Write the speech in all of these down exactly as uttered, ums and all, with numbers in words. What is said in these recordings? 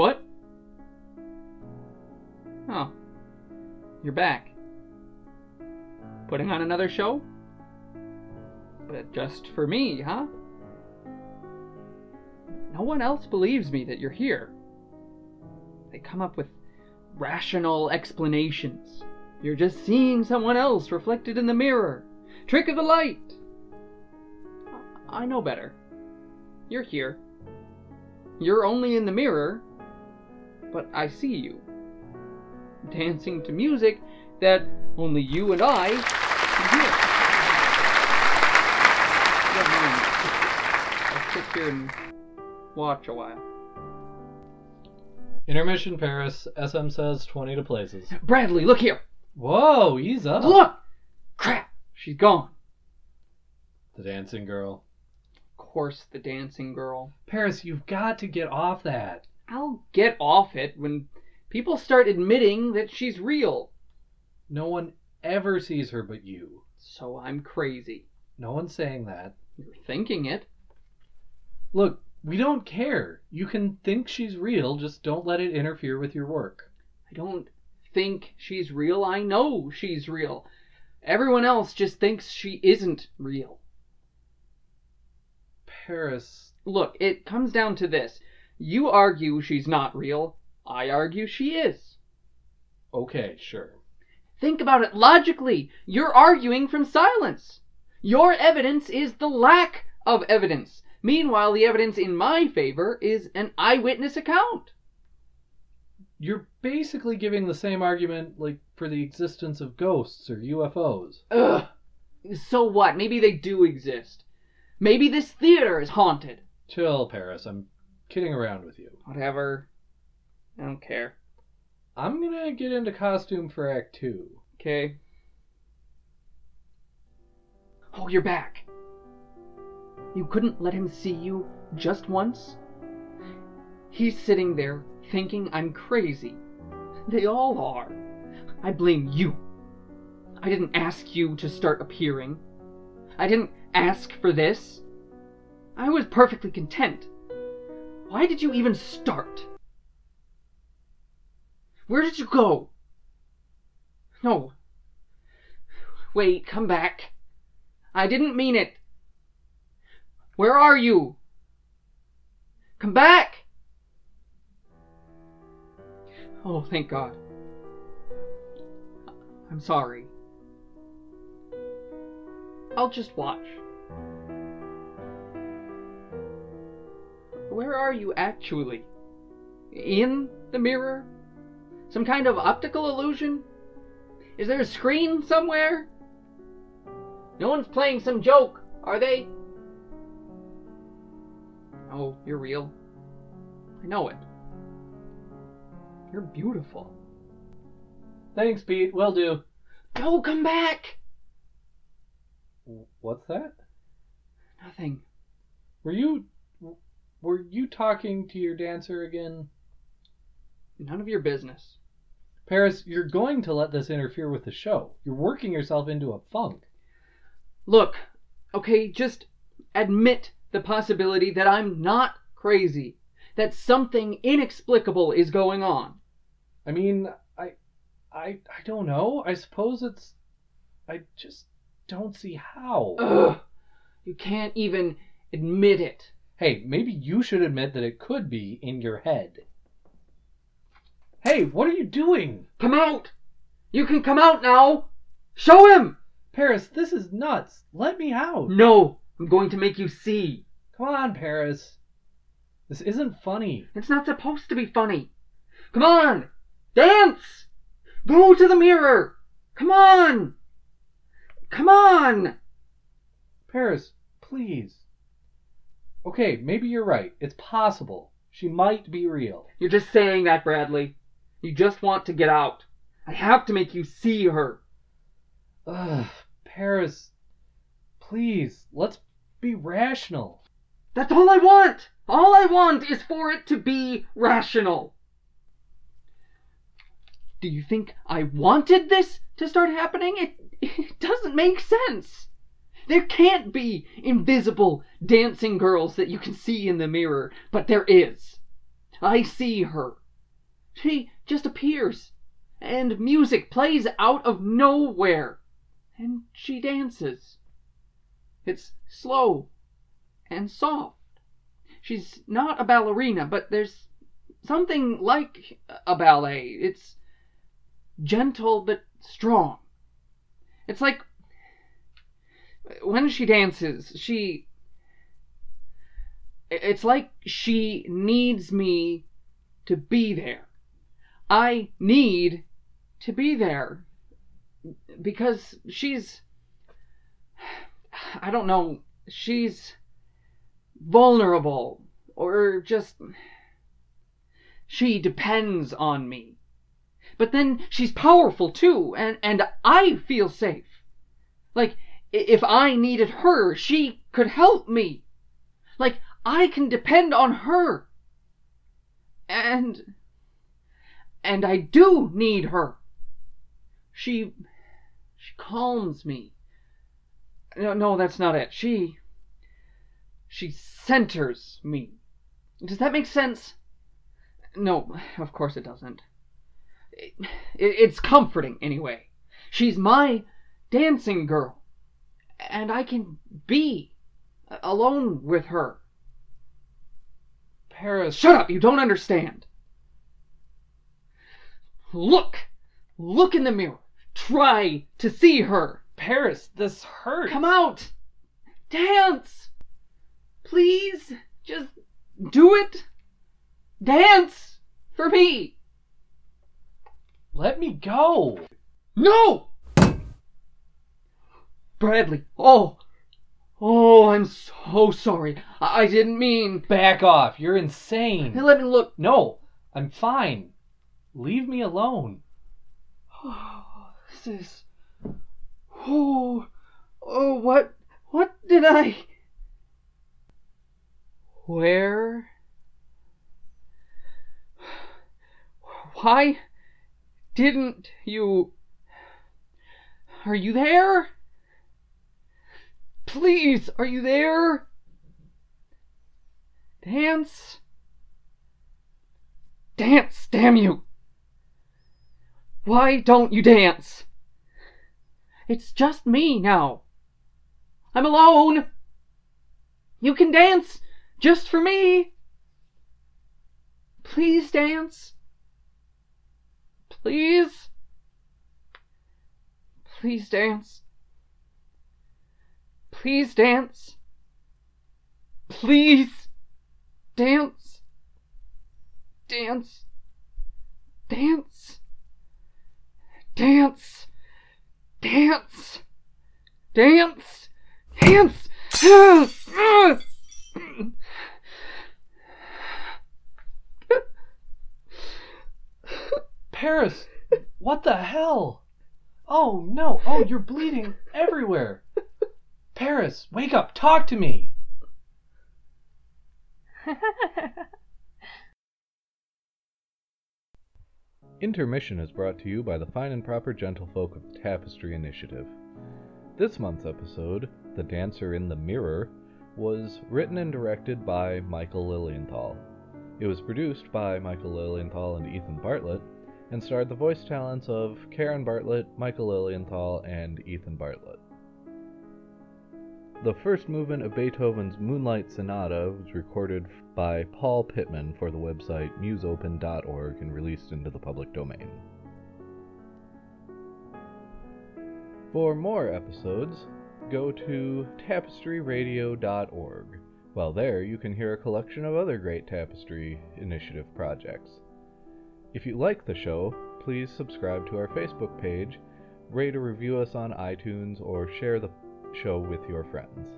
What? Oh. You're back. Putting on another show? But just for me, huh? No one else believes me that you're here. They come up with rational explanations. You're just seeing someone else reflected in the mirror. Trick of the light! I know better. You're here. You're only in the mirror, but I see you. Dancing to music that only you and I can hear. I'll sit here and watch a while. Intermission Paris, S M says twenty to places. Bradley, look here! Whoa, ease up. Look! Crap! She's gone. The dancing girl. Of course, the dancing girl. Paris, you've got to get off that. I'll get off it when people start admitting that she's real. No one ever sees her but you. So I'm crazy. No one's saying that. You're thinking it. Look, we don't care. You can think she's real, just don't let it interfere with your work. I don't think she's real. I know she's real. Everyone else just thinks she isn't real. Paris. Look, it comes down to this. You argue she's not real. I argue she is. Okay, sure. Think about it logically. You're arguing from silence. Your evidence is the lack of evidence. Meanwhile, the evidence in my favor is an eyewitness account. You're basically giving the same argument, like, for the existence of ghosts or U F Os. Ugh. So what? Maybe they do exist. Maybe this theater is haunted. Chill, Paris. I'm kidding around with you. Whatever. I don't care. I'm gonna get into costume for Act Two. Okay. Oh, you're back. You couldn't let him see you just once? He's sitting there thinking I'm crazy. They all are. I blame you. I didn't ask you to start appearing. I didn't ask for this. I was perfectly content. Why did you even start? Where did you go? No. Wait, come back. I didn't mean it. Where are you? Come back! Oh, thank God. I'm sorry. I'll just watch. Where are you actually? In the mirror? Some kind of optical illusion? Is there a screen somewhere? No one's playing some joke, are they? Oh, you're real. I know it. You're beautiful. Thanks, Pete. Will do. Go, come back! What's that? Nothing. Were you... Were you talking to your dancer again? None of your business. Paris, you're going to let this interfere with the show. You're working yourself into a funk. Look, okay, just admit the possibility that I'm not crazy, that something inexplicable is going on. I mean, I, I, I don't know. I suppose it's, I just don't see how. Ugh, you can't even admit it. Hey, maybe you should admit that it could be in your head. Hey, what are you doing? Come out! You can come out now! Show him! Paris, this is nuts. Let me out. No! I'm going to make you see. Come on, Paris. This isn't funny. It's not supposed to be funny. Come on! Dance! Go to the mirror! Come on! Come on! Paris, please. Okay, maybe you're right. It's possible. She might be real. You're just saying that, Bradley. You just want to get out. I have to make you see her. Ugh, Paris, please, let's be rational. That's all I want! All I want is for it to be rational. Do you think I wanted this to start happening? It, it doesn't make sense. There can't be invisible dancing girls that you can see in the mirror, but there is. I see her. She just appears, and music plays out of nowhere, and she dances. It's slow and soft. She's not a ballerina, but there's something like a ballet. It's gentle but strong. It's like when she dances, she... It's like she needs me to be there. I need to be there. Because she's... I don't know. She's vulnerable. Or just... She depends on me. But then she's powerful too. And, and I feel safe. Like... If I needed her, she could help me. Like, I can depend on her. And... And I do need her. She... She calms me. No, no, that's not it. She... She centers me. Does that make sense? No, of course it doesn't. It, it, it's comforting, anyway. She's my dancing girl. And I can be alone with her. Paris, shut up, you don't understand. Look, look in the mirror. Try to see her. Paris, this hurts. Come out, dance. Please, just do it. Dance for me. Let me go. No! Bradley, oh, oh, I'm so sorry. I didn't mean... Back off, you're insane. Let me look. No, I'm fine. Leave me alone. Oh, this is... Oh, oh, what, what did I... Where? Why didn't you... Are you there? Please, are you there? Dance. Dance, damn you. Why don't you dance? It's just me now. I'm alone. You can dance just for me. Please dance. Please. Please dance. Please dance. Please dance. Dance. Dance. Dance. Dance. Dance. Dance. Paris, what the hell? Oh no, oh you're bleeding everywhere. Paris, wake up! Talk to me! Intermission is brought to you by the fine and proper gentlefolk of Tapestry Initiative. This month's episode, The Dancer in the Mirror, was written and directed by Michael Lilienthal. It was produced by Michael Lilienthal and Ethan Bartlett, and starred the voice talents of Karen Bartlett, Michael Lilienthal, and Ethan Bartlett. The first movement of Beethoven's Moonlight Sonata was recorded by Paul Pitman for the website musopen dot org and released into the public domain. For more episodes, go to tapestry radio dot org. While there, you can hear a collection of other great Tapestry Initiative projects. If you like the show, please subscribe to our Facebook page, rate or review us on iTunes, or share the show with your friends.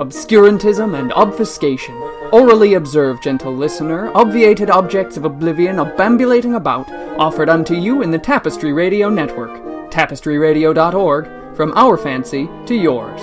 Obscurantism and obfuscation. Orally observed, gentle listener, obviated objects of oblivion obambulating about, offered unto you in the Tapestry Radio Network. tapestry radio dot org, from our fancy to yours.